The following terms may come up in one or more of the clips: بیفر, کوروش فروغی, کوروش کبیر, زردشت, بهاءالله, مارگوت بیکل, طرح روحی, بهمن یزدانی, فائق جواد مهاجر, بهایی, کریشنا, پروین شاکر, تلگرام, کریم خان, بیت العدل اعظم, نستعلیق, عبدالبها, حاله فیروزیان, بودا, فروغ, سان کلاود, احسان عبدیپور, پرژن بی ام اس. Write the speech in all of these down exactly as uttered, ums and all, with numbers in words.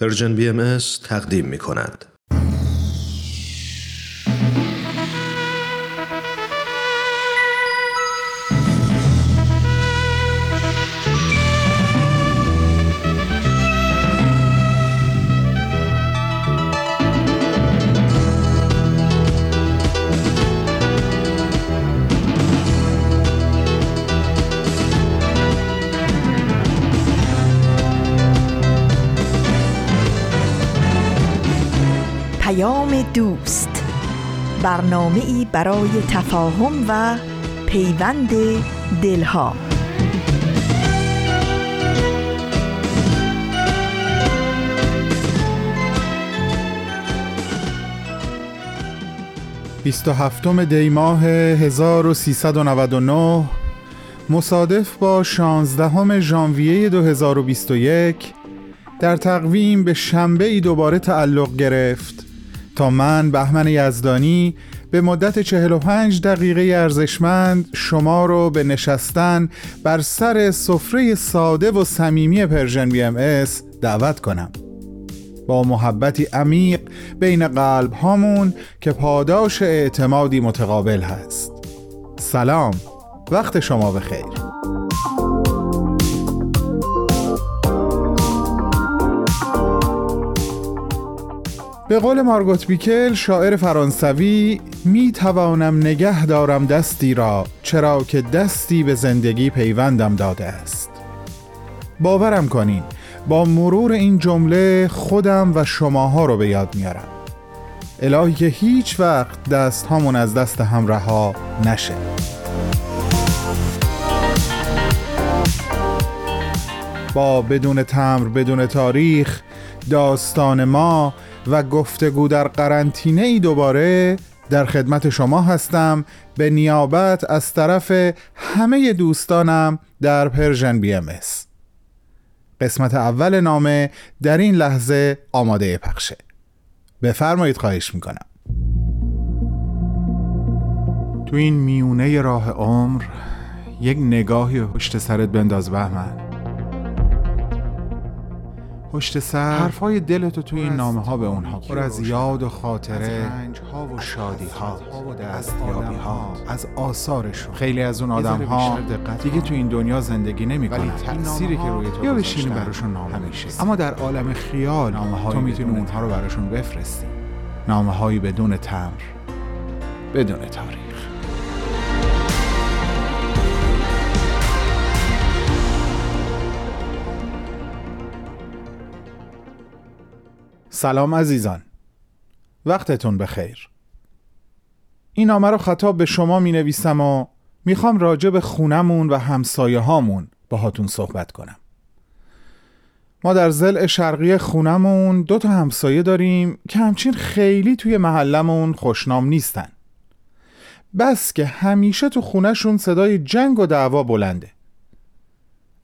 پرژن بی ام اس تقدیم می کند. دوست، برنامه‌ای برای تفاهم و پیوند دلها. بیست و هفتم دی ماه هزار و سیصد و نود و نه مصادف با شانزدهم ژانویه دو هزار و بیست و یک در تقویم به شنبه‌ای دوباره تعلق گرفت تا من بهمن یزدانی به مدت چهل و پنج دقیقه ارزشمند شما رو به نشستن بر سر سفره ساده و صمیمی پرژن بی ام اس دعوت کنم، با محبتی عمیق بین قلب هامون که پاداش اعتمادی متقابل هست. سلام، وقت شما بخیر. به قول مارگوت بیکل، شاعر فرانسوی، می توانم نگه دارم دستی را، چرا که دستی به زندگی پیوندم داده است. باورم کنین، با مرور این جمله خودم و شماها رو به یاد میارم. الهی که هیچ وقت دست هامون از دست هم رها نشه. با بدون تمر، بدون تاریخ، داستان ما و گفتگو در قرنطینه ای دوباره در خدمت شما هستم به نیابت از طرف همه دوستانم در پرژن بی ام اس. قسمت اول نامه در این لحظه آماده پخشه. بفرمایید، خواهش میکنم. تو این میونه راه عمر یک نگاهی پشت سرت بنداز بهمن. پشت سر حرفای دلتو توی این نامه ها به اونها پر از یاد و خاطره، رنج‌ها و شادی‌ها، از یابی‌ها، از آثارشون. خیلی از اون آدم‌ها دیگه تو این دنیا زندگی نمی‌کنن، ولی تأثیری که روی تو گذاشتن براشون نامه میشه. اما در عالم خیال تو میتونی اونها رو براشون بفرستی، نامه‌هایی بدون تمر، بدون تاریخ. سلام عزیزان، وقتتون بخیر. این نامه رو خطاب به شما می نویسم و می خوام راجع به خونمون و همسایه هامون باهاتون صحبت کنم. ما در ضلع شرقی خونمون دو تا همسایه داریم که همچین خیلی توی محلمون خوشنام نیستن، بس که همیشه تو خونشون صدای جنگ و دعوا بلنده.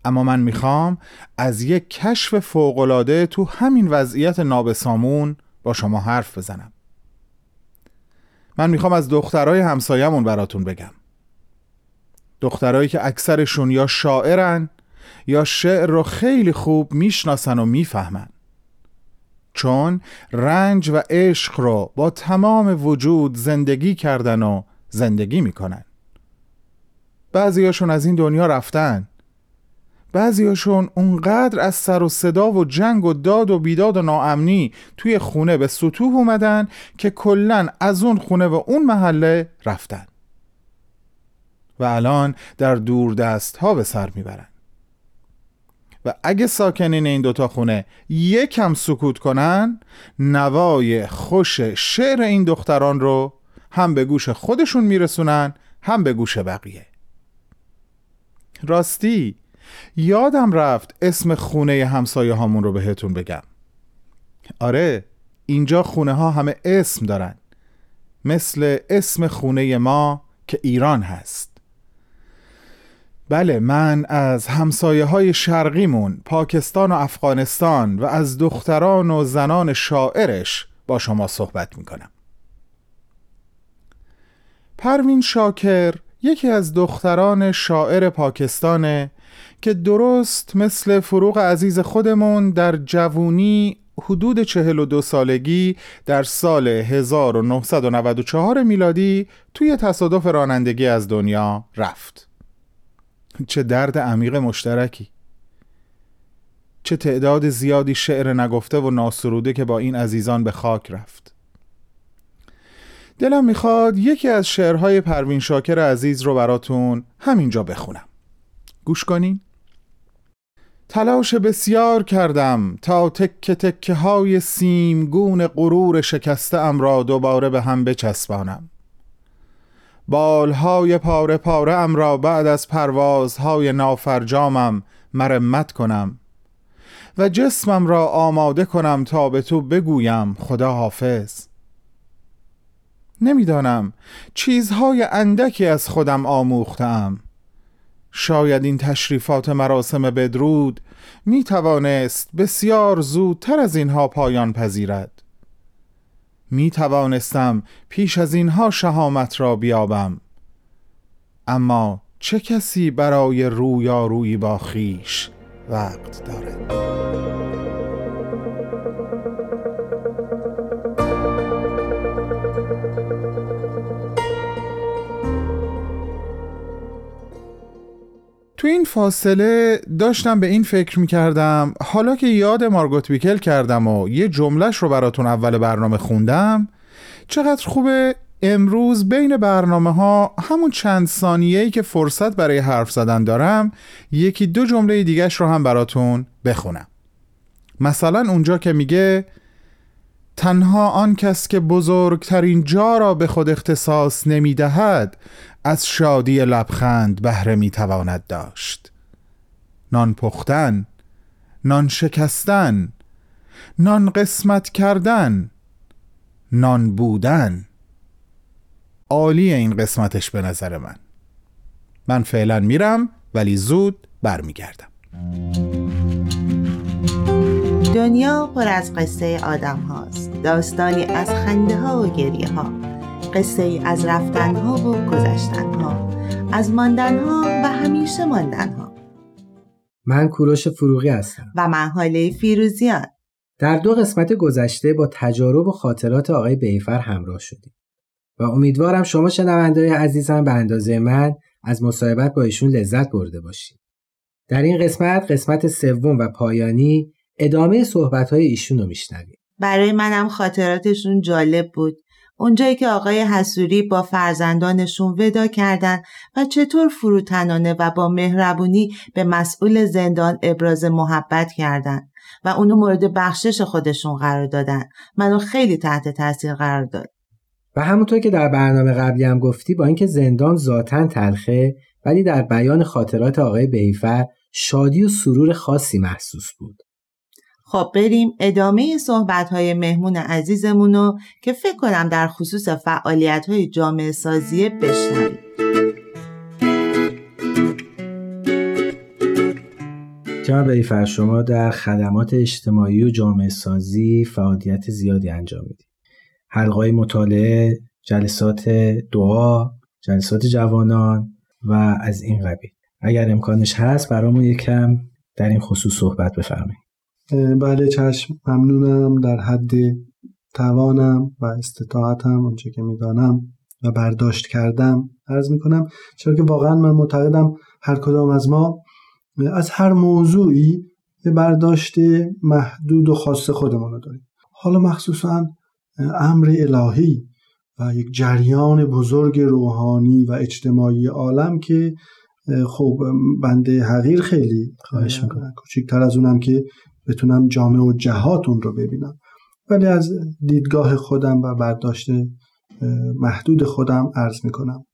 اما من میخوام از یک کشف فوق‌العاده تو همین وضعیت نابسامون با شما حرف بزنم. من میخوام از دخترای همسایمون براتون بگم. دخترایی که اکثرشون یا شاعرن یا شعر رو خیلی خوب میشناسن و میفهمن، چون رنج و عشق رو با تمام وجود زندگی کردن و زندگی میکنن. بعضیاشون از این دنیا رفتن، بعضیاشون اونقدر از سر و صدا و جنگ و داد و بیداد و ناامنی توی خونه به سطوح اومدن که کلن از اون خونه و اون محله رفتن و الان در دوردست ها به سر میبرن. و اگه ساکنین این دوتا خونه یکم سکوت کنن، نوای خوش شعر این دختران رو هم به گوش خودشون میرسونن، هم به گوش بقیه. راستی یادم رفت اسم خونه همسایه هامون رو بهتون بگم. آره، اینجا خونه ها همه اسم دارن، مثل اسم خونه ما که ایران هست. بله، من از همسایه های شرقیمون، پاکستان و افغانستان و از دختران و زنان شاعرش با شما صحبت میکنم. پروین شاکر یکی از دختران شاعر پاکستانه که درست مثل فروغ عزیز خودمون در جوونی حدود چهل و دو سالگی در سال هزار و نهصد و نود و چهار میلادی توی تصادف رانندگی از دنیا رفت. چه درد عمیق مشترکی، چه تعداد زیادی شعر نگفته و ناسروده که با این عزیزان به خاک رفت. دلم میخواد یکی از شعرهای پروین شاکر عزیز رو براتون همینجا بخونم. گوش کنین. تلاش بسیار کردم تا تک تکه های سیمگون غرور شکسته ام را دوباره به هم بچسبانم. بالهای پاره پاره ام را بعد از پروازهای نافرجامم مرمت کنم و جسمم را آماده کنم تا به تو بگویم خدا حافظ. نمیدانم چیزهای اندکی از خودم آموختم. شاید این تشریفات مراسم بدرود می توانست بسیار زودتر از اینها پایان پذیرد. می توانستم پیش از اینها شهامت را بیابم. اما چه کسی برای رویارویی با خویش وقت دارد؟ تو این فاصله داشتم به این فکر میکردم، حالا که یاد مارگوت بیکل کردم و یه جملهش رو براتون اول برنامه خوندم، چقدر خوبه امروز بین برنامه ها همون چند ثانیه‌ای که فرصت برای حرف زدن دارم یکی دو جمله دیگهش رو هم براتون بخونم. مثلا اونجا که میگه تنها آن کس که بزرگترین جا را به خود اختصاص نمیدهد از شادی لبخند بهره میتواند داشت. نان پختن، نان شکستن، نان قسمت کردن، نان بودن. عالیه این قسمتش به نظر من. من فعلا میرم ولی زود برمیگردم. دنیا پر از قصه آدم هاست، داستانی از خنده ها و گریه ها، قصه از رفتن ها و گذشتن ها، از ماندن ها و همیشه ماندن ها. من کوروش فروغی هستم و من حاله فیروزیان. در دو قسمت گذشته با تجارب و خاطرات آقای بیفر همراه شدیم و امیدوارم شما شنونده‌های عزیزم به اندازه من از مصاحبت با ایشون لذت برده باشید. در این قسمت، قسمت سوم و پایانی، ادامه صحبت‌های ایشون رو میشنویم. برای منم خاطراتشون جالب بود. اونجایی که آقای حسوری با فرزندانشون ودا کردن و چطور فروتنانه و با مهربونی به مسئول زندان ابراز محبت کردن و اونو مورد بخشش خودشون قرار دادن. منو خیلی تحت تاثیر قرار داد. و همونطور که در برنامه قبلی هم گفتی، با اینکه زندان ذاتاً تلخه، ولی در بیان خاطرات آقای بیفر شادی و سرور خاصی محسوس بود. خب بریم ادامه صحبت‌های مهمون عزیزمونو که فکر کنم در خصوص فعالیت‌های جامعه سازی بشنویم. جناب بیفر، شما در خدمات اجتماعی و جامعه سازی فعالیت زیادی انجام میدید. حلقه‌های مطالعه، جلسات دعا، جلسات جوانان و از این قبیل. اگر امکانش هست برامون یکم در این خصوص صحبت بفرمایید. بله چشم، ممنونم. در حد توانم و استطاعتم، اونچه که میدانم و برداشت کردم عرض میکنم، چرا که واقعا من معتقدم هر کدام از ما از هر موضوعی یه برداشت محدود و خاص خودمون رو داریم. حالا مخصوصا امر الهی و یک جریان بزرگ روحانی و اجتماعی عالم که خب بنده حقیر خیلی خواهش میکنم کوچیک‌تر از اونم که بتونم جامعه و جهاتون رو ببینم، ولی از دیدگاه خودم و برداشت محدود خودم عرض میکنم.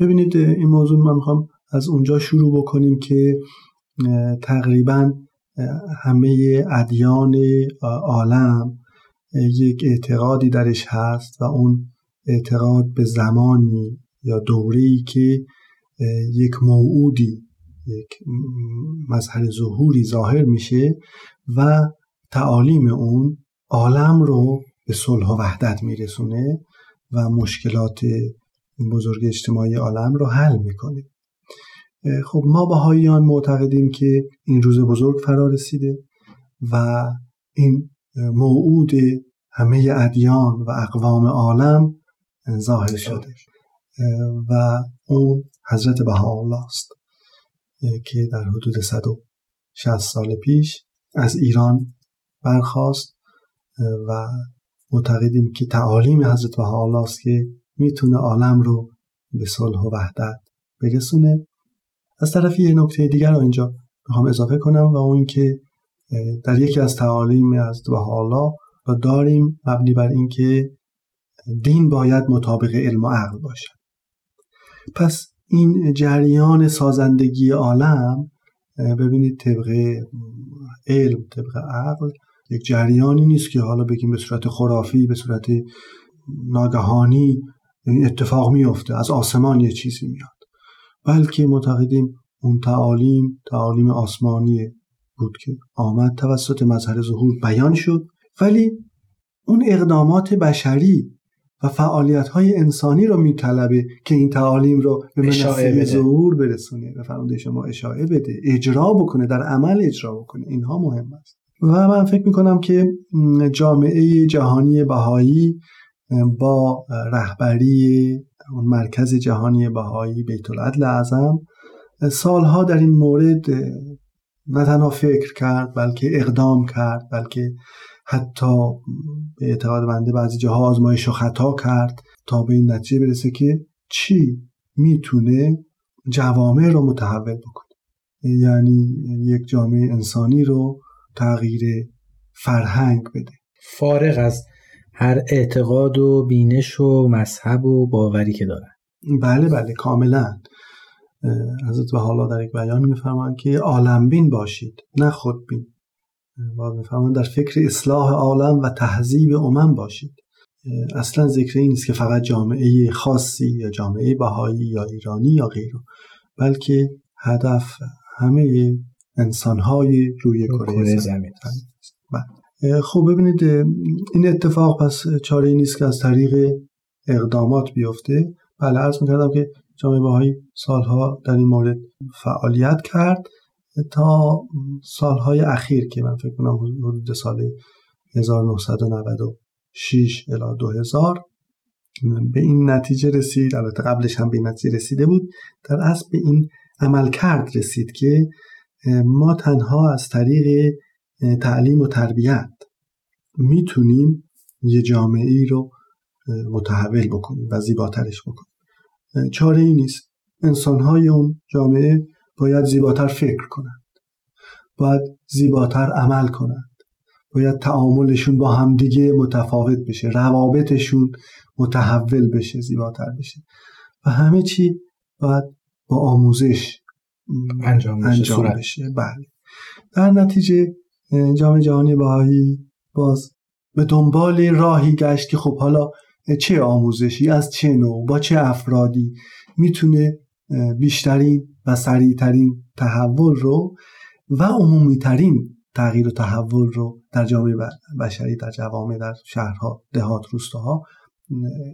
ببینید این موضوع من میخوام از اونجا شروع بکنیم که تقریبا همه ادیان عالم یک اعتقادی درش هست و اون اعتقاد به زمانی یا دوره‌ای که یک موعودی، یک مظهر ظهوری ظاهر میشه و تعالیم اون عالم رو به صلح و وحدت میرسونه و مشکلات بزرگ اجتماعی عالم رو حل میکنه. خب ما بهائیان معتقدیم که این روز بزرگ فرا رسیده و این موعود همه ادیان و اقوام عالم ظاهر شده و اون حضرت بهاءالله است که در حدود صد و شصت سال پیش از ایران برخاست و معتقدیم که تعالیم حضرت بهاءالله است که میتونه عالم رو به صلح و وحدت برسونه. از طرفی یه نکته دیگر رو اینجا میخوام اضافه کنم و اون که در یکی از تعالیم از بهاءالله را داریم مبنی بر این که دین باید مطابق علم و عقل باشه. پس این جریان سازندگی عالم ببینید طبق علم طبق عقل یک جریانی نیست که حالا بگیم به صورت خرافی به صورت ناگهانی این اتفاق میفته از آسمان یه چیزی میاد، بلکه معتقدیم اون تعالیم تعالیم آسمانی بود که آمد توسط مظهر ظهور بیان شد، ولی اون اقدامات بشری و فعالیت‌های انسانی رو میطلبه که این تعالیم رو به منصه ظهور برسونه، به فرموده شما اشاعه بده، اجرا بکنه، در عمل اجرا بکنه. اینها مهم است و من فکر میکنم که جامعه جهانی بهایی با رهبری اون مرکز جهانی بهایی بیت العدل اعظم سالها در این مورد نه تنها فکر کرد بلکه اقدام کرد، بلکه حتی به اعتقاد بنده بعضی جاها آزمایش و خطا کرد تا به این نتیجه برسه که چی میتونه جوامع رو متحول بکنه، یعنی یک جامعه انسانی رو تغییر فرهنگ بده فارغ از هر اعتقاد و بینش و مذهب و باوری که دارن. بله بله کاملا. حضرت بهاءالله در یک بیان میفرمایند که عالمبین باشید نه خودبین و میفرمایند در فکر اصلاح عالم و تهذیب امم باشید. اصلا ذکر این نیست که فقط جامعه خاصی یا جامعه بهایی یا ایرانی یا غیره، بلکه هدف همه انسان‌های روی کره زمین است. خب ببینید این اتفاق پس چاره‌ای نیست که از طریق اقدامات بیفته. بله عرض می‌کردم که جامعه بهایی سالها در این مورد فعالیت کرد تا سالهای اخیر که من فکر کنم حدود سال هزار و نهصد و نود و شش الی دو هزار به این نتیجه رسید، البته قبلش هم به این نتیجه رسیده بود، در اصل به این عمل کرد رسید که ما تنها از طریق تعلیم و تربیت میتونیم یه جامعه‌ای رو متحول بکنیم و زیباترش بکنیم. چاره ای نیست، انسان‌های اون جامعه باید زیباتر فکر کنند، باید زیباتر عمل کنند، باید تعاملشون با همدیگه متفاوت بشه، روابطشون متحول بشه، زیباتر بشه و همه چی باید با آموزش انجام بشه, انجام بشه. بله. در نتیجه جامعه جهانی بهایی باز به دنبال راهی گشت که خب حالا چه آموزشی از چه نوع با چه افرادی میتونه بیشترین و سریعترین تحول رو و عمومیترین تغییر و تحول رو در جامعه بشری در جوامع در شهرها دهات روستاها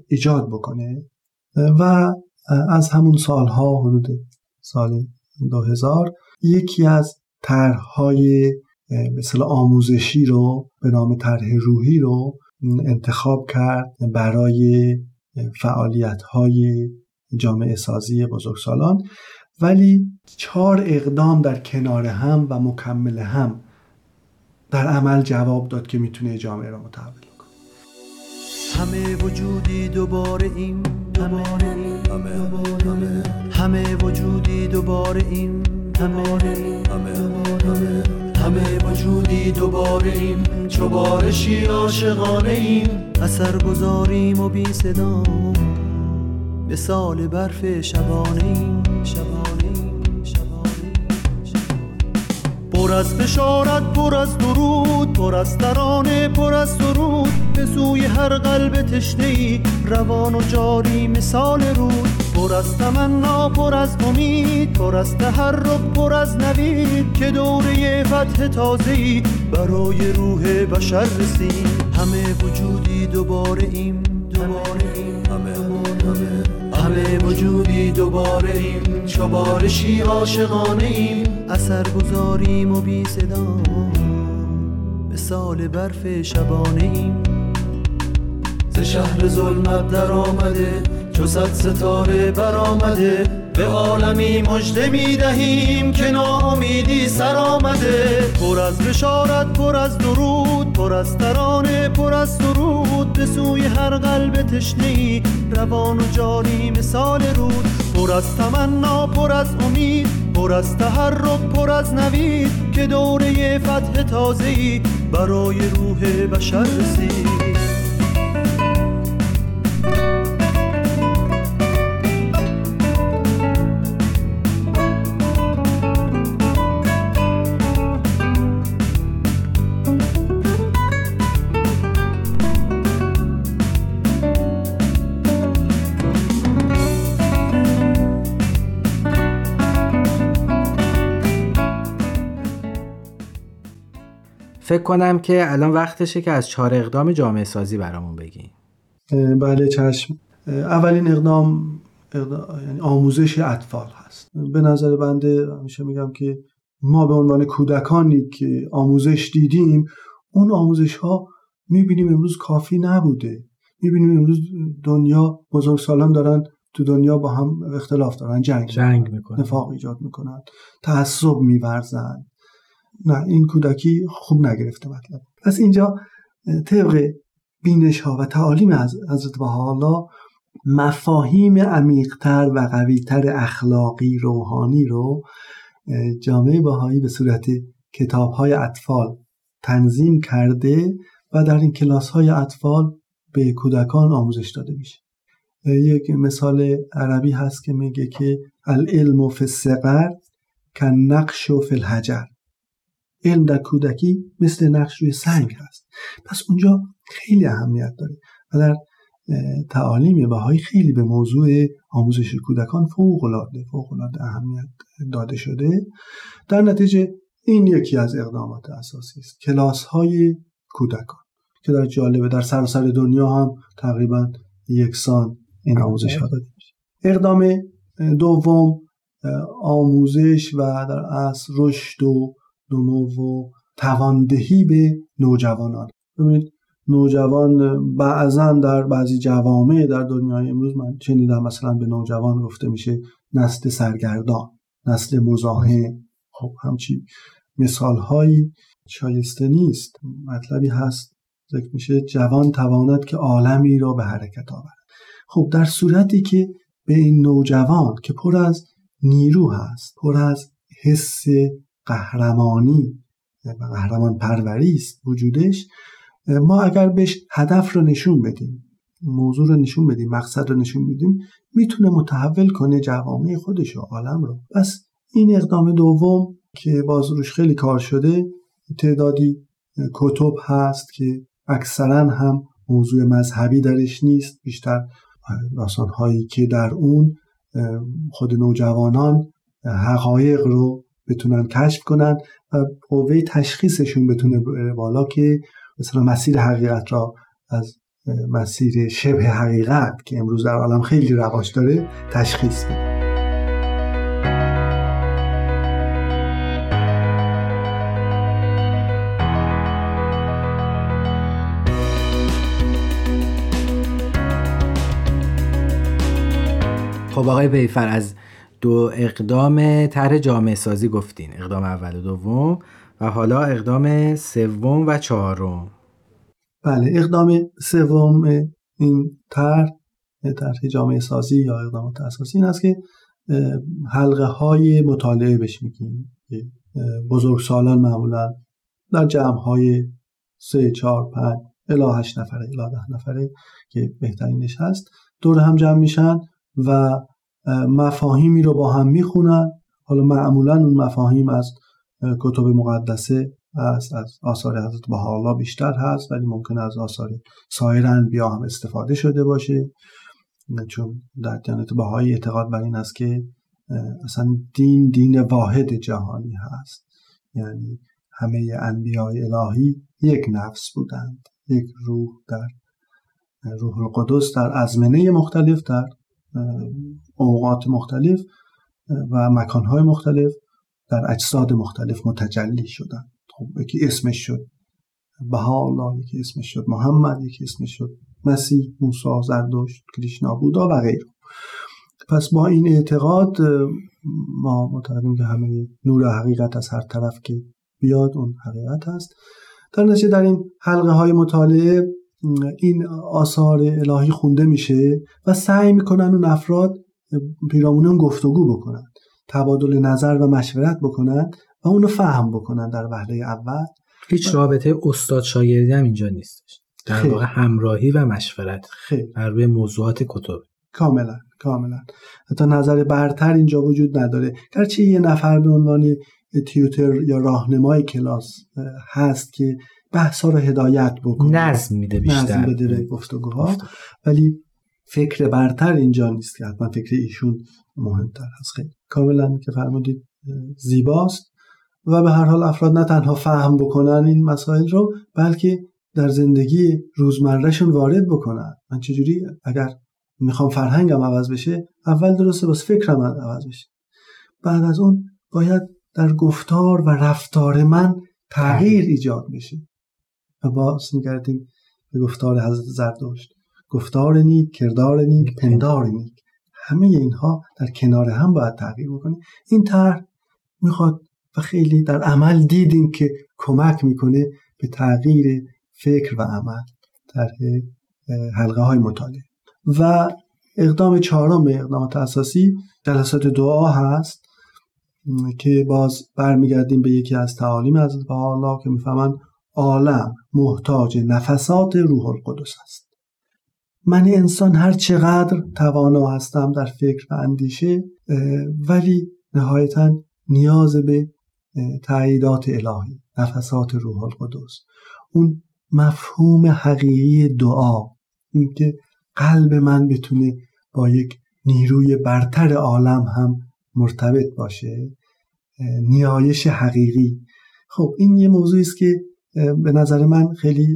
ایجاد بکنه. و از همون سالها حدود سال دو هزار یکی از طرح‌های مثلا آموزشی رو به نام طرح روحی رو انتخاب کرد برای فعالیت‌های جامعه سازی بزرگسالان، ولی چهار اقدام در کنار هم و مکمل هم در عمل جواب داد که میتونه جامعه را متحول کنه. همه وجودی دوباره این دوباره این همه همه وجودی دوباره این دوباره همه همه وجودی دوباره این چوبارشی عاشقانه این اثر گذاریم و بی صدا به سال برف شبانه این شبانه شبانه پر از بشارت پر از درود پر از ترانه پر از سرود به سوی هر قلب تشنه‌ای روان و جاری مثال رود پر از تمنا پر از امید پر از تحرک پر از نوید که دوره فتح تازه‌ای برای روح بشر رسید. همه وجودی دوباره ایم دوباره ایم همه همه همه وجودی دوباره ایم چوبارشی عاشقانه ایم اثر گذاریم و بی صدا مثال برف شبانه ایم. ز شهر ظلمت در آمده چو صد ستاره بر آمده، به عالمی مژده می دهیم که ناامیدی سر آمده. پر از بشارت، پر از درود، پر از ترانه، پر از سرود، به سوی هر قلب تشنه‌ای روان و جاری مثال رود. پر از تمنا، پر از امید، پر از تحرک، پر از نوید، که دوره فتح تازه‌ای برای روح بشر رسید. فکر کنم که الان وقتشه که از چهار اقدام جامعه سازی برامون بگی. بله چشم. اولین اقدام, اقدام یعنی آموزش اطفال هست. به نظر بنده همیشه میگم که ما به عنوان کودکانی که آموزش دیدیم، اون آموزش ها میبینیم امروز کافی نبوده. میبینیم امروز دنیا، بزرگسالان دارن تو دنیا با هم اختلاف دارن، جنگ جنگ میکنن، نفاق ایجاد میکنن، تعصب میورزن. نه، این کودکی خوب نگرفته مطلب. پس اینجا طبق بینش ها و تعالیم از حضرت بهاءالله مفاهیم عمیق‌تر و قوی‌تر اخلاقی روحانی رو جامعه بهایی به صورت کتاب‌های اطفال تنظیم کرده و در این کلاس‌های اطفال به کودکان آموزش داده میشه. یک مثال عربی هست که میگه که العلم فی الصغر کالنقش فی الحجر، علم در کودکی مثل نقش روی سنگ هست. پس اونجا خیلی اهمیت داره و در تعالیم بهایی خیلی به موضوع آموزش کودکان فوق‌العاده فوق‌العاده اهمیت داده شده. در نتیجه این یکی از اقدامات اساسی است، کلاس‌های کودکان، که در جالبه در سراسر دنیا هم تقریباً یکسان این آموزش ها داده میشه. اقدام دوم، آموزش و در اصل رشد و نمو و تواندهی به نوجوانان. ببینید نوجوان بعضا در بعضی جوامع در دنیای امروز من شنیدم مثلا به نوجوان گفته میشه نسل سرگردان، نسل مزاحم. خب همچی مثالهایی شایسته نیست. مطلبی هست ذکر میشه جوان تواند که عالمی را به حرکت آورد. خب در صورتی که به این نوجوان که پر از نیرو هست، پر از حس قهرمانی و قهرمان پروری است وجودش، ما اگر بهش هدف رو نشون بدیم، موضوع رو نشون بدیم، مقصد رو نشون بدیم، میتونه متحول کنه جوامع خودش و عالم رو. پس این اقدام دوم که باز روش خیلی کار شده، تعدادی کتب هست که اکثرا هم موضوع مذهبی درش نیست، بیشتر داستان‌هایی که در اون خود نوجوانان حقایق رو بتونن کشف کنن و قوه تشخیصشون بتونه بالا، که مثلا مسیر حقیقت را از مسیر شبه حقیقت که امروز در عالم خیلی رواج داره تشخیص بده. خب آقای بیفر، از دو اقدام طرح جامعه سازی گفتین، اقدام اول و دوم، و حالا اقدام سوم و چهارم. بله، اقدام سوم این طرح طرح جامعه سازی یا اقدامات اساسی این است که حلقه های مطالعه بهش میگیم. بزرگسالان معمولا در جمع های سه چهار پنج الی هشت نفره الی ده نفره که بهترینش هست دور هم جمع میشن و مفاهیمی رو با هم میخونن. حالا معمولا اون مفاهیم از کتب مقدسه است، از آثار حضرت بهاءالله بیشتر هست، ولی ممکن از آثار سایر انبیا هم استفاده شده باشه، چون در دیانت بهایی اعتقاد بر این است که اصلا دین دین واحد جهانی هست، یعنی همه انبیای الهی یک نفس بودند، یک روح در روح القدس در ازمنه مختلف، در اوقات مختلف و مکانهای مختلف در اجساد مختلف متجلی شدن. خب یکی اسمش شد بهاءالله یکی اسمش شد محمد، یکی اسمش شد مسیح، موسی، زردشت، کریشنا، بودا و غیره. پس با این اعتقاد ما معتقدیم که همه نور حقیقت از هر طرف که بیاد اون حقیقت هست. در نتیجه در این حلقه های مطالعه این آثار الهی خونده میشه و سعی میکنن اون افراد پیرامون گفتگو بکنن، تبادل نظر و مشورت بکنن و اونو فهم بکنن. در وهله اول هیچ رابطه استاد شاگردی هم اینجا نیستش، در واقع همراهی و مشورت بر روی موضوعات کتب. کاملا کاملا حتی نظر برتر اینجا وجود نداره، گرچه یه نفر به عنوان تیوتر یا راهنمای کلاس هست که بحثا رو هدایت بکنه، نظم میده، بیشتر نظم بده گفتگوها، ولی فکر برتر اینجا نیست که حتما فکر ایشون مهمتر هست. خیلی کاملا که فرمودید زیباست و به هر حال افراد نه تنها فهم بکنن این مسائل رو بلکه در زندگی روزمرهشون وارد بکنن. من چجوری اگر میخوام فرهنگم عوض بشه، اول درسته باز فکرم عوض بشه، بعد از اون باید در گفتار و رفتار من تغییر ایجاد بشه. و باز میگردیم به گفتار حضرت زردشت: گفتار نیک، کردار نیک، پندار نیک. همه اینها در کنار هم باید تغییر بکنه. این طرح میخواد و خیلی در عمل دیدیم که کمک میکنه به تغییر فکر و عمل در حلقه های مطالعه. و اقدام چهارم به اقدامات اساسی جلسات دعا هست که باز برمیگردیم به یکی از تعالیم حضرت بهاءالله که میفهمن عالم محتاج نفسات روح القدس است. من انسان هر چقدر توانا هستم در فکر و اندیشه، ولی نهایتاً نیاز به تاییدات الهی، نفسات روح القدس، اون مفهوم حقیقی دعا، این که قلب من بتونه با یک نیروی برتر عالم هم مرتبط باشه، نیایش حقیقی. خب این یه موضوعی است که به نظر من خیلی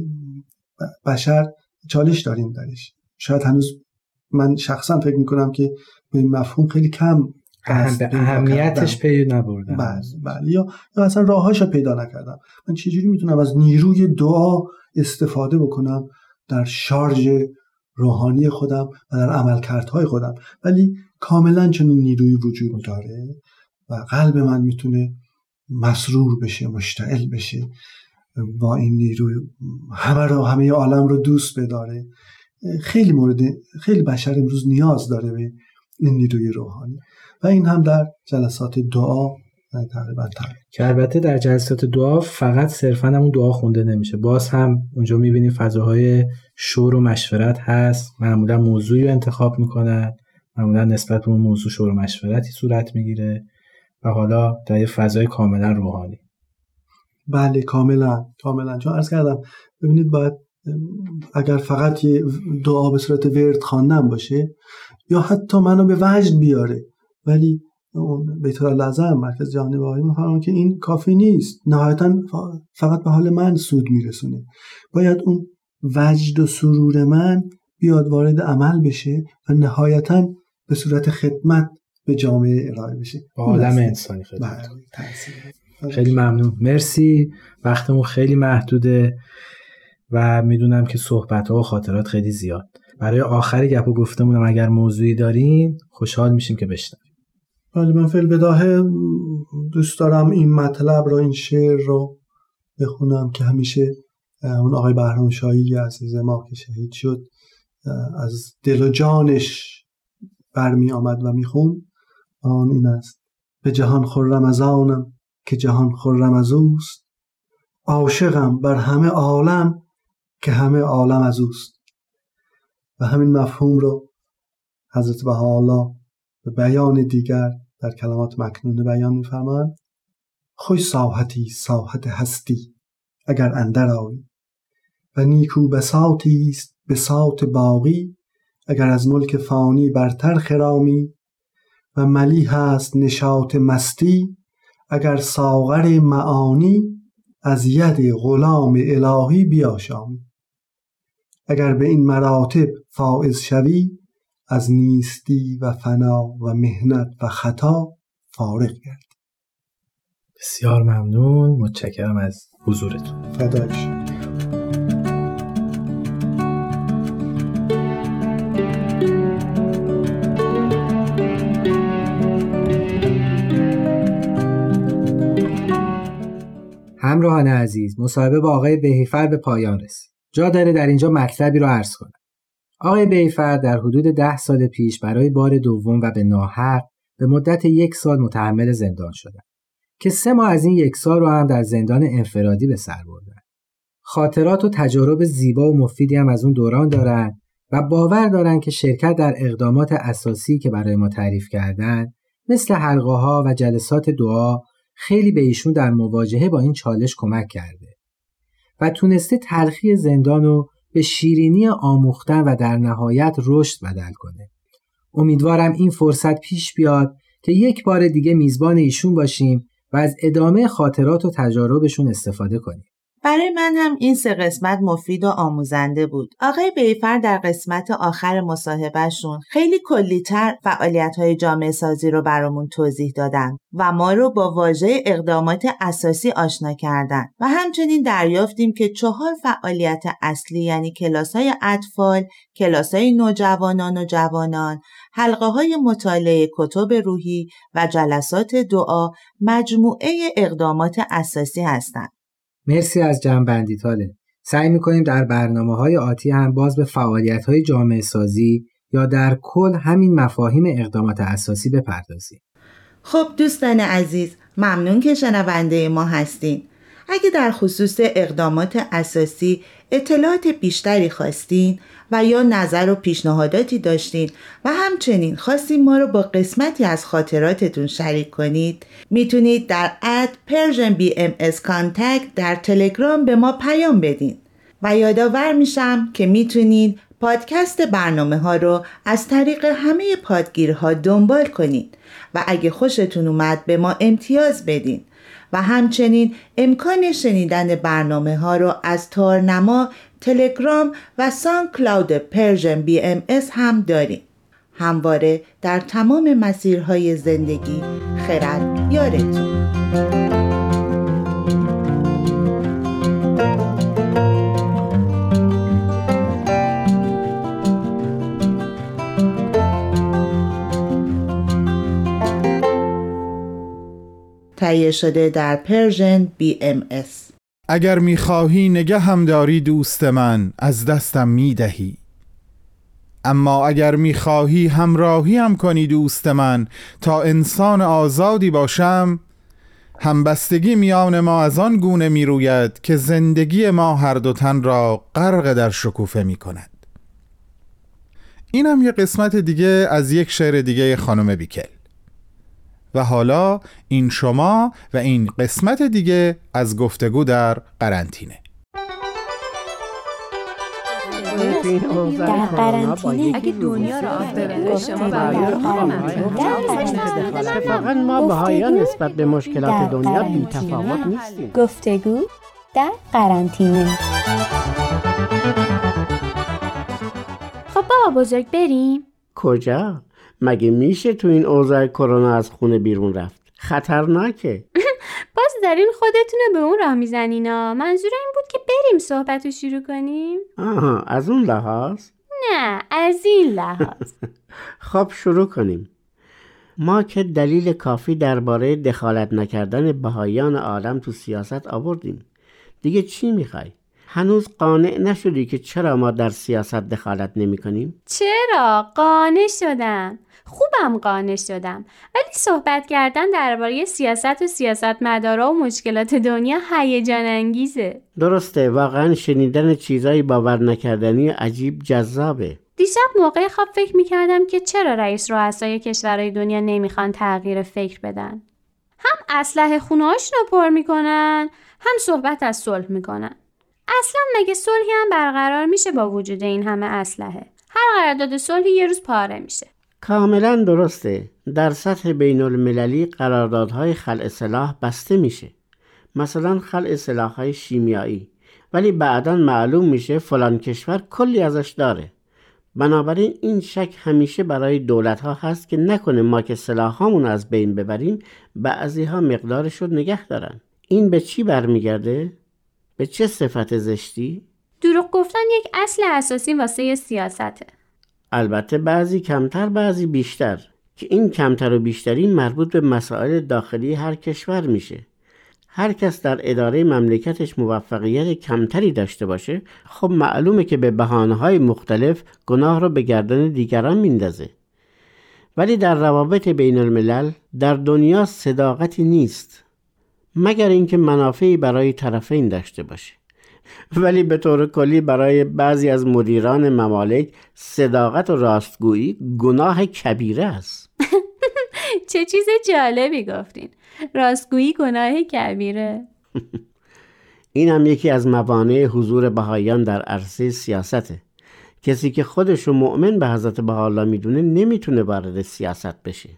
بشر چالش داریم درش. شاید هنوز من شخصا فکر میکنم که به این مفهوم خیلی کم اهم به اهمیتش پیدا نبردم، بله بله یا اصلا راهاشو پیدا نکردم. من چجوری میتونم از نیروی دعا استفاده بکنم در شارژ روحانی خودم و در عملکردهای خودم؟ ولی کاملا چنین نیروی وجود داره و قلب من میتونه مسرور بشه، مشتعل بشه با این نیروی، همه رو همه عالم رو دوست بداره. خیلی مورد خیلی بشر امروز نیاز داره به این نیروی روحانی و این هم در جلسات دعا تقریبا تر. که البته در جلسات دعا فقط صرفا همون دعا خونده نمیشه، باز هم اونجا میبینیم فضاهای شور و مشورت هست. معمولا موضوعی رو انتخاب میکنن، معمولا نسبت به اون موضوع شور و مشورتی صورت میگیره و حالا در یه فضای کاملا روحانی. بله کاملا کاملا چون عرض کردم ببینید باید اگر فقط یه دعا به صورت ورد خواندن باشه یا حتی منو به وجد بیاره، ولی اون بیت العظم مرکز جهانی بهایی میفرمایند که این کافی نیست، نهایتا فقط به حال من سود میرسونه. باید اون وجد و سرور من بیاد وارد عمل بشه و نهایتا به صورت خدمت به جامعه ارائه بشه، با عالم انسانی خدمت. خیلی ممنون، مرسی. وقتمون خیلی محدوده و میدونم که صحبت‌ها و خاطرات خیلی زیاد. برای آخر گپ و گفتمونم اگر موضوعی دارین خوشحال میشیم که بشنویم. بله من فعل بداهه دوست دارم این مطلب رو، این شعر رو بخونم که همیشه اون آقای بهرام شاهی عزیز ما که شهید شد از دل و جانش برمی آمد و میخون. آن این است: به جهان خرم از آنم که جهان خرم از اوست، عاشقم بر همه عالم که همه عالم از اوست. و همین مفهوم رو حضرت بهاءالله به بیان دیگر در کلمات مکنونه بیان می‌فرمایند: خوش ساحتی ساحت هستی اگر اندر آیی، و نیکو بساطی است بساط باقی اگر از ملک فانی برتر خرامی، و ملیح است نشاط مستی اگر ساغر معانی از ید غلام الهی بیاشامی. اگر به این مراتب فائز شوی، از نیستی و فنا و مهنت و خطا فارغ گردی. بسیار ممنون، متشکرم از حضورتون. فدای شما. همراهان عزیز، مصاحبه با آقای بهیفر به پایان رسید. جا داره در اینجا مطلبی رو عرض کنم. آقای بهیفر در حدود ده سال پیش برای بار دوم و به ناحق به مدت یک سال متحمل زندان شدند که سه ماه از این یک سال رو هم در زندان انفرادی به سر بردند. خاطرات و تجارب زیبا و مفیدی هم از اون دوران دارن و باور دارن که شرکت در اقدامات اساسی که برای ما تعریف کردن، مثل حلقه‌ها و جلسات دعا، خیلی به ایشون در مواجهه با این چالش کمک کرده و تونسته تلخی زندان رو به شیرینی آموختن و در نهایت رشد بدل کنه. امیدوارم این فرصت پیش بیاد که یک بار دیگه میزبان ایشون باشیم و از ادامه خاطرات و تجاربشون استفاده کنیم. برای من هم این سه قسمت مفید و آموزنده بود. آقای بیفر در قسمت آخر مصاحبهشون خیلی کلی‌تر فعالیت‌های جامعه سازی رو برامون توضیح دادن و ما رو با واژه اقدامات اساسی آشنا کردن و همچنین دریافتیم که چهار فعالیت اصلی، یعنی کلاس‌های اطفال، کلاس‌های نوجوانان و جوانان، حلقه‌های مطالعه کتب روحی و جلسات دعا، مجموعه اقدامات اساسی هستند. مرسی از جمع‌بندی طالب. سعی می‌کنیم در برنامه‌های آتی هم باز به فعالیت‌های جامعه سازی یا در کل همین مفاهیم اقدامات اساسی بپردازیم. خب دوستان عزیز، ممنون که شنونده ما هستین. اگه در خصوص اقدامات اساسی اطلاعات بیشتری خواستین و یا نظر و پیشنهاداتی داشتین و همچنین خواستین ما رو با قسمتی از خاطراتتون شریک کنید، میتونید در اد پرژن بی ام اس کانتکت در تلگرام به ما پیام بدین و یادآور میشم که میتونید پادکست برنامه ها رو از طریق همه پادگیرها دنبال کنید و اگه خوشتون اومد به ما امتیاز بدین و همچنین امکان شنیدن برنامه ها رو از تارنما، تلگرام و سان کلاود پرژن بی ام اس هم داریم. همواره در تمام مسیرهای زندگی خیرت یارتون. تهیه شده در پرژن بی ام اس. اگر میخواهی نگه هم داری دوست من، از دستم میدهی. اما اگر میخواهی همراهی هم کنی دوست من، تا انسان آزادی باشم، همبستگی میان ما از آن گونه میروید که زندگی ما هر دو تن را غرق در شکوفه میکند. این هم یه قسمت دیگه از یک شعر دیگه خانم بیکل. و حالا این شما و این قسمت دیگه از گفتگو در قرنطینه. در قرنطینه اگه دنیا را آفرین شما برای فقط ما بهایا نسبت به مشکلات دنیا بی‌تفاوت نیستیم. گفتگو در قرنطینه. خب بابا بزرگ بریم. کجا؟ مگه میشه تو این اوضاع کرونا از خونه بیرون رفت؟ خطرناکه. باز دارین خودتونه به اون راه میزنینا. منظور این بود که بریم صحبتو شروع کنیم. آها، از اون لحاظ؟ نه، از این لحاظ. خب شروع کنیم. ما که دلیل کافی درباره دخالت نکردن بهایان عالم تو سیاست آوردیم. دیگه چی میخوای؟ هنوز قانع نشدی که چرا ما در سیاست دخالت نمی کنیم؟ چرا؟ قانع شدم. خوبم قانع شدم. ولی صحبت کردن درباره سیاست و سیاستمدارا و مشکلات دنیا هیجان انگیزه. درسته، واقعا شنیدن چیزای باور نکردنی عجیب جذابه. دیشب موقع خواب فکر می‌کردم که چرا رئیس رؤسای کشورهای دنیا نمی‌خوان تغییر فکر بدن. هم اسلحه خونه‌هاشون رو پر می‌کنن، هم صحبت از صلح می‌کنن. اصلا مگه صلحی هم برقرار میشه با وجود این همه اسلحه؟ هر قرارداد صلحی یه روز پاره میشه. کاملا درسته. در سطح بین المللی قراردادهای خلع سلاح بسته میشه، مثلا خلع سلاحهای شیمیایی، ولی بعدا معلوم میشه فلان کشور کلی ازش داره. بنابراین این شک همیشه برای دولت‌ها هست که نکنه ما که سلاحامون از بین ببریم، بعضی‌ها مقدارش رو نگه دارن. این به چی برمیگرده؟ به چه صفت زشتی؟ دروغ گفتن یک اصل اساسی واسه سیاسته. البته بعضی کمتر بعضی بیشتر، که این کمتر و بیشتری مربوط به مسائل داخلی هر کشور میشه. هر کس در اداره مملکتش موفقیت کمتری داشته باشه، خب معلومه که به بهانه‌های مختلف گناه رو به گردن دیگران میندازه. ولی در روابط بین الملل در دنیا صداقتی نیست، مگر اینکه منافعی برای طرفین داشته باشه. ولی به طور کلی برای بعضی از مدیران ممالک صداقت و راستگویی گناه کبیره است. چه چیز جالبی گفتین، راستگویی گناه کبیره. این هم یکی از موانع حضور بهاییان در عرصه سیاسته. کسی که خودشو مؤمن به حضرت بهاءالله میدونه نمیتونه وارد سیاست بشه.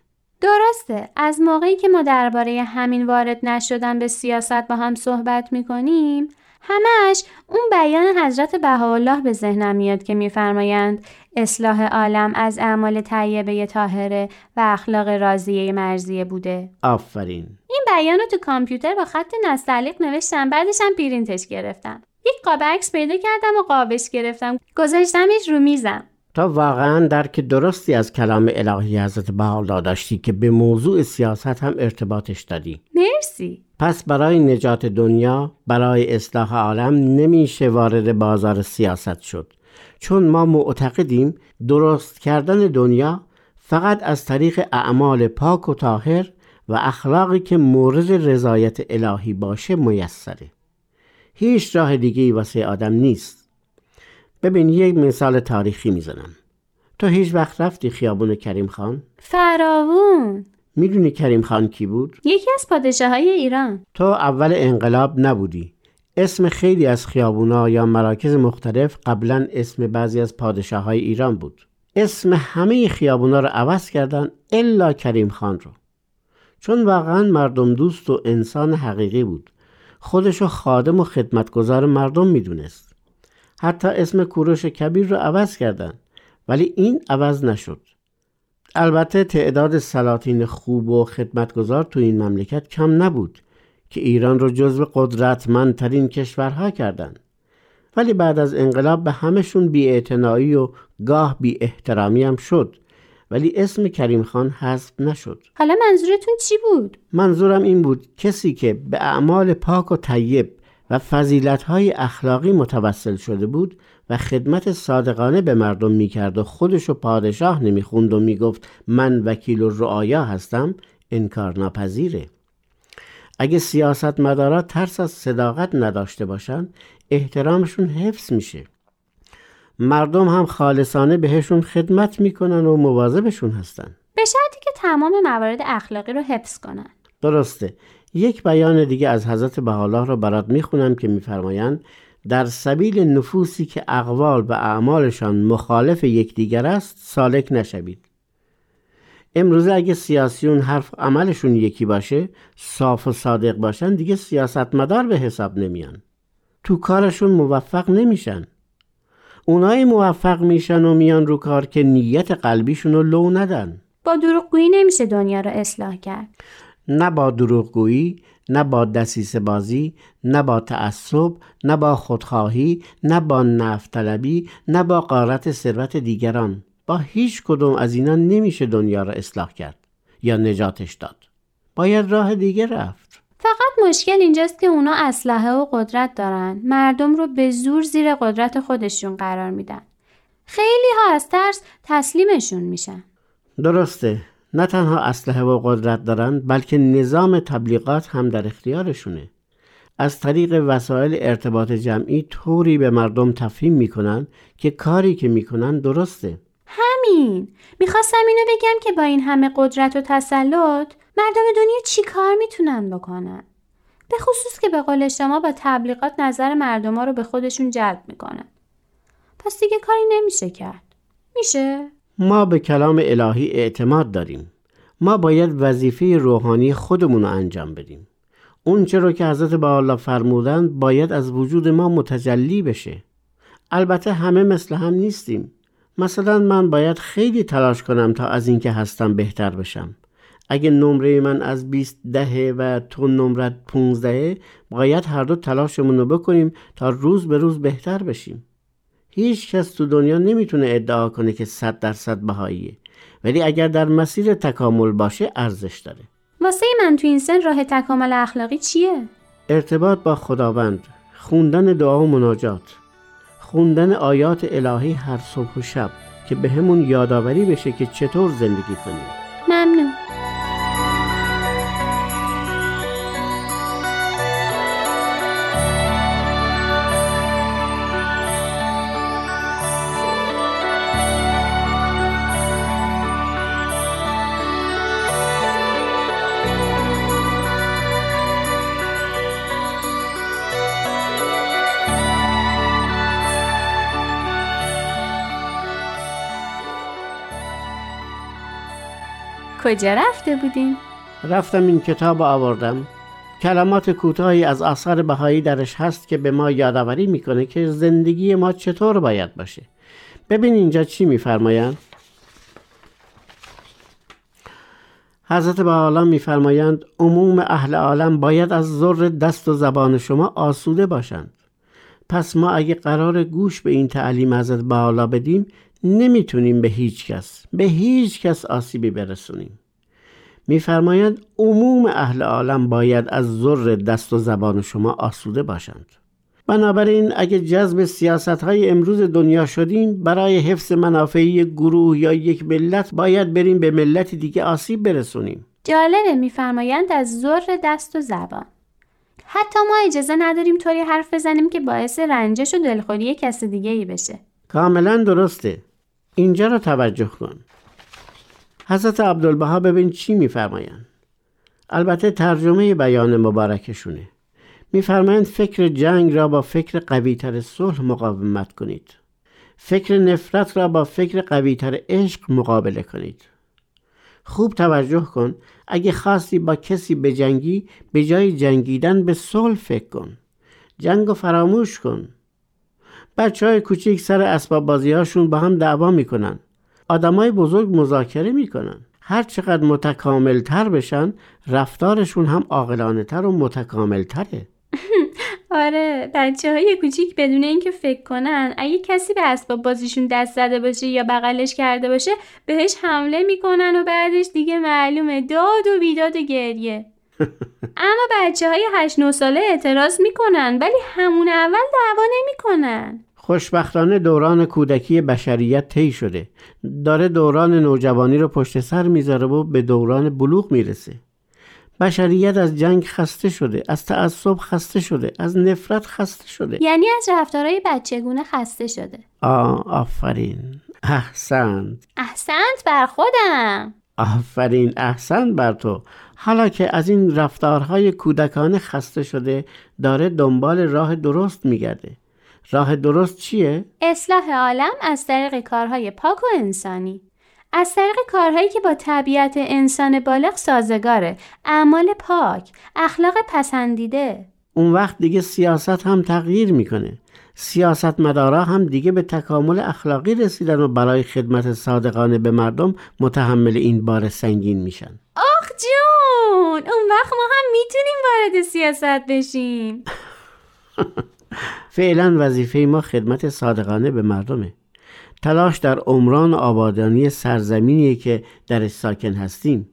درسته، از موقعی که ما درباره همین وارد نشدن به سیاست با هم صحبت میکنیم، همش اون بیان حضرت بهاءالله به ذهنم میاد که میفرمایند اصلاح عالم از اعمال طیبه طاهره و اخلاق راضیه مرضیه بوده. آفرین. این بیانو تو کامپیوتر با خط نستعلیق نوشتم، بعدش هم پرینتش گرفتم، یک قاب عکس پیدا کردم و قابش گرفتم گذاشتمش رو میزم. تا واقعا درک درستی از کلام الهی حضرت بهاءالله داشتی که به موضوع سیاست هم ارتباطش دادی. مرسی. پس برای نجات دنیا، برای اصلاح عالم نمیشه وارد بازار سیاست شد، چون ما معتقدیم درست کردن دنیا فقط از طریق اعمال پاک و طاهر و اخلاقی که مورد رضایت الهی باشه میسره. هیچ راه دیگه‌ای واسه آدم نیست. ببین یک مثال تاریخی میزنم. تو هیچ وقت رفتی خیابون کریم خان؟ فراوون. میدونی کریم خان کی بود؟ یکی از پادشاهای ایران. تو اول انقلاب نبودی. اسم خیلی از خیابونا یا مراکز مختلف قبلا اسم بعضی از پادشاهای ایران بود. اسم همه خیابونا رو عوض کردن الا کریم خان رو، چون واقعا مردم دوست و انسان حقیقی بود. خودشو خادم و خدمتگزار مردم میدونست. حتی اسم کوروش کبیر رو عوض کردن، ولی این عوض نشد. البته تعداد سلاطین خوب و خدمتگزار تو این مملکت کم نبود که ایران رو جزو قدرتمندترین کشورها کردن، ولی بعد از انقلاب به همشون بی‌اعتنایی و گاه بی‌احترامی هم شد، ولی اسم کریم خان حذف نشد. حالا منظورتون چی بود؟ منظورم این بود کسی که به اعمال پاک و طیب و فضیلت‌های اخلاقی متوسل شده بود و خدمت صادقانه به مردم می‌کرد و خودشو پادشاه نمی‌خوند و می‌گفت من وکیل الرعایا هستم، انکار ناپذیره. اگه سیاستمدارا ترس از صداقت نداشته باشن، احترامشون حفظ میشه. مردم هم خالصانه بهشون خدمت میکنن و مواظبشون هستن، به شرطی که تمام موارد اخلاقی رو حفظ کنن. درسته. یک بیان دیگه از حضرت بهاءالله رو برات میخونم که میفرمایند در سبیل نفوسی که اقوال و اعمالشان مخالف یکدیگر است سالک نشوید. امروزه اگه سیاسیون حرف عملشون یکی باشه، صاف و صادق باشن، دیگه سیاستمدار به حساب نمیان، تو کارشون موفق نمیشن. اونای موفق میشن و میان رو کار که نیت قلبیشون رو لو ندن. با دروغگویی نمیشه دنیا رو اصلاح کرد. نه با دروغگویی، نه با دسیسه بازی، نه با تعصب، نه با خودخواهی، نه با نفع‌طلبی، نه با غارت ثروت دیگران. با هیچ کدوم از اینا نمیشه دنیا رو اصلاح کرد یا نجاتش داد. باید راه دیگه رفت. فقط مشکل اینجاست که اونا اسلحه و قدرت دارن، مردم رو به زور زیر قدرت خودشون قرار میدن. خیلی ها از ترس تسلیمشون میشن. درسته. نه تنها اسلحه و قدرت دارن، بلکه نظام تبلیغات هم در اختیارشونه. از طریق وسایل ارتباط جمعی طوری به مردم تفهیم میکنن که کاری که میکنن درسته. همین. میخواستم اینو بگم که با این همه قدرت و تسلط مردم دنیا چی کار میتونن بکنن؟ به خصوص که به قول شما با تبلیغات نظر مردم ها رو به خودشون جلب میکنن. پس دیگه کاری نمیشه کرد. میشه؟ ما به کلام الهی اعتماد داریم. ما باید وظیفه روحانی خودمون رو انجام بدیم. اون چه رو که حضرت بهاءالله فرمودن باید از وجود ما متجلی بشه. البته همه مثل هم نیستیم. مثلا من باید خیلی تلاش کنم تا از این که هستم بهتر بشم. اگه نمره من از بیست دهه و تو نمرت پونزدهه، باید هر دو تلاشمون رو بکنیم تا روز به روز بهتر بشیم. هیچ کس تو دنیا نمیتونه ادعا کنه که صد درصد بهاییه، ولی اگر در مسیر تکامل باشه ارزش داره. واسه من تو این سن راه تکامل اخلاقی چیه؟ ارتباط با خداوند، خوندن دعا و مناجات، خوندن آیات الهی هر صبح و شب که به همون یادآوری بشه که چطور زندگی کنیم. ممنون. کجا رفته بودین؟ رفتم این کتاب آوردم. کلمات کوتاهی از آثار بهایی درش هست که به ما یادآوری میکنه که زندگی ما چطور باید باشه. ببین اینجا چی میفرمایند. حضرت بهاءالله میفرمایند عموم اهل عالم باید از ذر دست و زبان شما آسوده باشند. پس ما اگه قرار گوش به این تعلیم حضرت بهاءالله بدیم نمیتونیم به هیچ کس به هیچ کس آسیبی برسونیم. میفرمایند عموم اهل عالم باید از ذر دست و زبان شما آسوده باشند. بنابراین اگه جذب سیاست‌های امروز دنیا شدیم، برای حفظ منافع یک گروه یا یک ملت باید بریم به ملت دیگه آسیب برسونیم. جالبه میفرمایند از ذر دست و زبان. حتی ما اجازه نداریم طوری حرف بزنیم که باعث رنجش و دلخوری کس دیگه‌ای بشه. کاملا درسته. اینجا را توجه کن. حضرت عبدالبها ببین چی میفرمایند. البته ترجمه بیان مبارکشونه. میفرمایند فکر جنگ را با فکر قوی‌تر صلح مقاومت کنید. فکر نفرت را با فکر قوی‌تر عشق مقابله کنید. خوب توجه کن. اگه خواستی با کسی بجنگی، به جای جنگیدن به صلح فکر کن. جنگو فراموش کن. بچه‌های کوچیک سر اسباب بازی‌هاشون با هم دعوا می‌کنن. آدمای بزرگ مذاکره می‌کنن. هر چقدر متکامل‌تر بشن، رفتارشون هم عاقلانه‌تر و متکامل‌تره. آره، بچه‌های کوچیک بدون اینکه فکر کنن، اگه کسی به اسباب بازیشون دست زده باشه یا بغلش کرده باشه، بهش حمله می‌کنن و بعدش دیگه معلومه داد و بیداد و گریه. اما بچه‌های هشت نه ساله اعتراض می‌کنن، ولی همون اول دعوا نمی‌کنن. خوشبختانه دوران کودکی بشریت طی شده، داره دوران نوجوانی رو پشت سر میذاره و به دوران بلوغ میرسه. بشریت از جنگ خسته شده، از تعصب خسته شده، از نفرت خسته شده، یعنی از رفتارهای بچگونه خسته شده. آه آفرین، احسنت احسنت بر خودم، آفرین احسنت بر تو. حالا که از این رفتارهای کودکانه خسته شده، داره دنبال راه درست میگرده. راه درست چیه؟ اصلاح عالم از طریق کارهای پاک و انسانی، از طریق کارهایی که با طبیعت انسان بالغ سازگاره، اعمال پاک، اخلاق پسندیده. اون وقت دیگه سیاست هم تغییر میکنه. سیاستمدارا هم دیگه به تکامل اخلاقی رسیدن و برای خدمت صادقانه به مردم متحمل این بار سنگین میشن. آخ جون، اون وقت ما هم میتونیم وارد سیاست بشیم. فعلا وظیفه ما خدمت صادقانه به مردمه. تلاش در عمران آبادانی سرزمینیه که درش ساکن هستیم.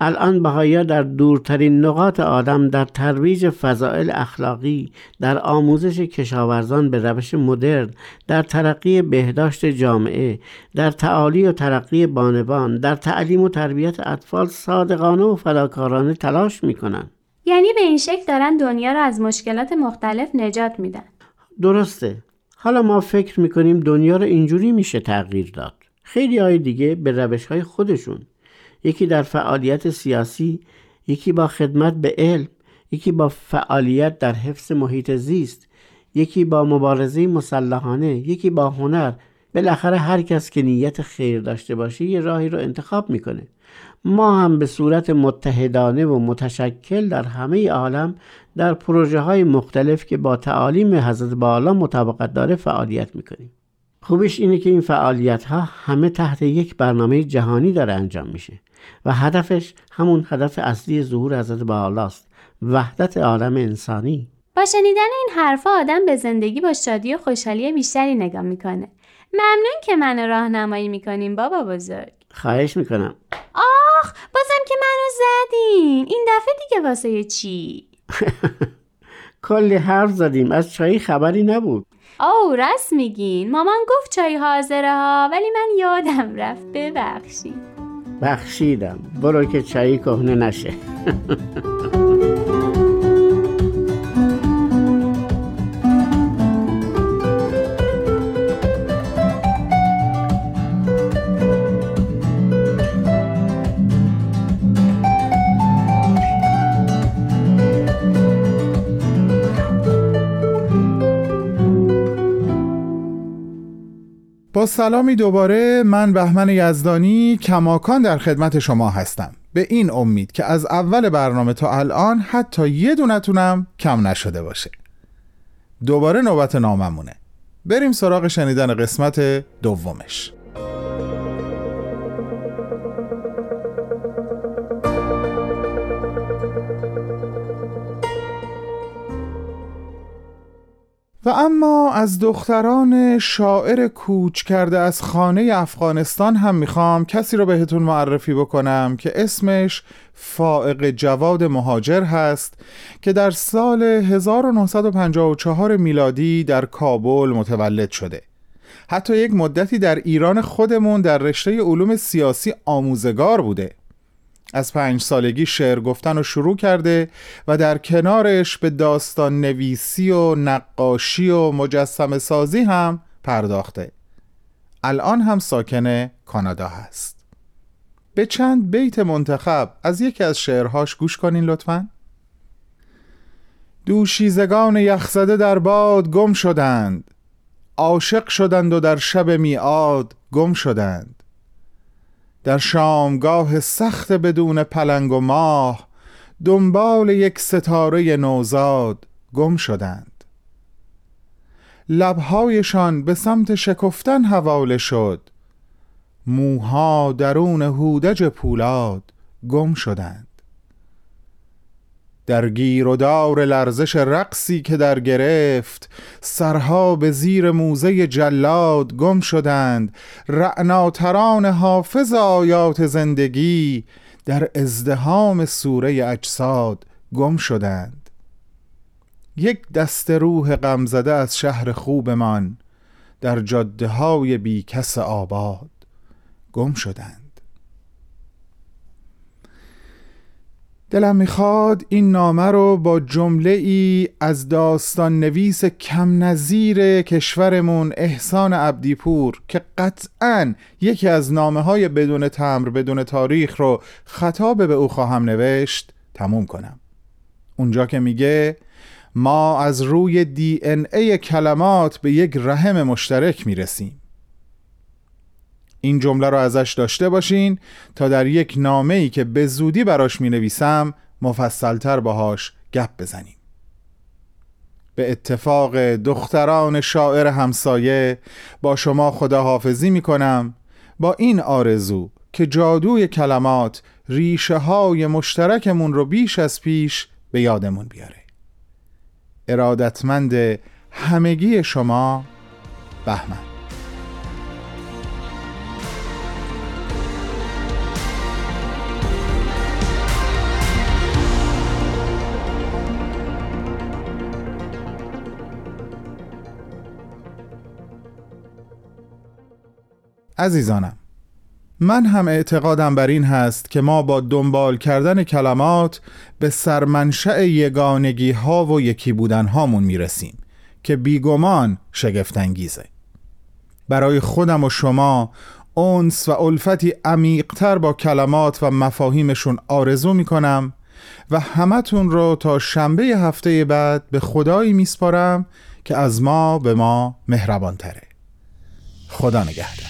الان بهائی‌ها در دورترین نقاط عالم در ترویج فضائل اخلاقی، در آموزش کشاورزان به روش مدرن، در ترقی بهداشت جامعه، در تعالی و ترقی بانوان، در تعلیم و تربیت اطفال صادقانه و فداکارانه تلاش میکنن. یعنی به این شکل دارن دنیا رو از مشکلات مختلف نجات میدن. درسته. حالا ما فکر میکنیم دنیا رو اینجوری میشه تغییر داد. خیلی های دیگه به روش های خودشون، یکی در فعالیت سیاسی، یکی با خدمت به علم، یکی با فعالیت در حفظ محیط زیست، یکی با مبارزه مسلحانه، یکی با هنر. بالاخره هر کس که نیت خیر داشته باشه یه راهی رو انتخاب میکنه. ما هم به صورت متحدانه و متشکل در همه عالم در پروژه های مختلف که با تعالیم حضرت بهاءالله مطابقت داره فعالیت میکنیم. خوبش اینه که این فعالیت ها همه تحت یک برنامه جهانی داره انجام میشه و هدفش همون هدف اصلی ظهور حضرت بهاءالله است، وحدت عالم انسانی. با شنیدن این حرفا آدم به زندگی با شادی و خوشحالی بیشتری نگاه میکنه. ممنون که منو راهنمایی میکنین بابا بزرگ. خواهش میکنم. آخ بازم که منو زدین، این دفعه دیگه واسه چی؟ کلی حرف زدیم، از چایی خبری نبود. آو راست میگین، مامان گفت چای حاضره ها، ولی من یادم رفت، ببخشید. بخشیدم، برو که چایی کهنه نشه. با سلامی دوباره، من بهمن یزدانی کماکان در خدمت شما هستم، به این امید که از اول برنامه تا الان حتی یه دونتونم کم نشده باشه. دوباره نوبت ناممونه، بریم سراغ شنیدن قسمت دومش. و اما از دختران شاعر کوچ کرده از خانه افغانستان هم میخوام کسی رو بهتون معرفی بکنم که اسمش فائق جواد مهاجر هست که در سال هزار و نهصد و پنجاه و چهار میلادی در کابل متولد شده. حتی یک مدتی در ایران خودمون در رشته علوم سیاسی آموزگار بوده. از پنج سالگی شعر گفتن رو شروع کرده و در کنارش به داستان نویسی و نقاشی و مجسمه سازی هم پرداخته. الان هم ساکن کانادا هست. به چند بیت منتخب از یکی از شعرهاش گوش کنین لطفاً. دوشیزگان یخزده در باد گم شدند، عاشق شدند و در شب میعاد گم شدند. در شامگاه سخت بدون پلنگ و ماه، دنبال یک ستاره نوزاد گم شدند. لبهایشان به سمت شکفتن حواله شد، موها درون هودج پولاد گم شدند. در گیر و دار لرزش رقصی که در گرفت، سرها به زیر موزه جلاد گم شدند. رعناتران حافظ آیات زندگی در ازدحام سوره اجساد گم شدند. یک دست روح غمزده از شهر خوبمان در جاده های بی کس آباد گم شدند. دلم میخواد این نامه رو با جمله ای از داستان نویس کم نظیر کشورمون احسان عبدیپور که قطعاً یکی از نامه های بدون تمر بدون تاریخ رو خطاب به او خواهم نوشت تموم کنم. اونجا که میگه ما از روی دی ان ای کلمات به یک رحم مشترک میرسیم. این جمله رو ازش داشته باشین تا در یک نامه‌ای که به زودی براش می‌نویسم مفصل‌تر باهاش گپ بزنیم. به اتفاق دختران شاعر همسایه با شما خداحافظی می‌کنم، با این آرزو که جادوی کلمات ریشه‌های مشترکمون رو بیش از پیش به یادمون بیاره. ارادتمند همگی شما، بهمن. عزیزانم، من هم اعتقادم بر این هست که ما با دنبال کردن کلمات به سرمنشأ یگانگی ها و یکی بودن هامون میرسیم که بیگمان شگفت انگیزه. برای خودم و شما انس و الفتی عمیق‌تر با کلمات و مفاهیمشون آرزو میکنم و همتون رو تا شنبه هفته بعد به خدایی میسپارم که از ما به ما مهربان تره. خدا نگهدار.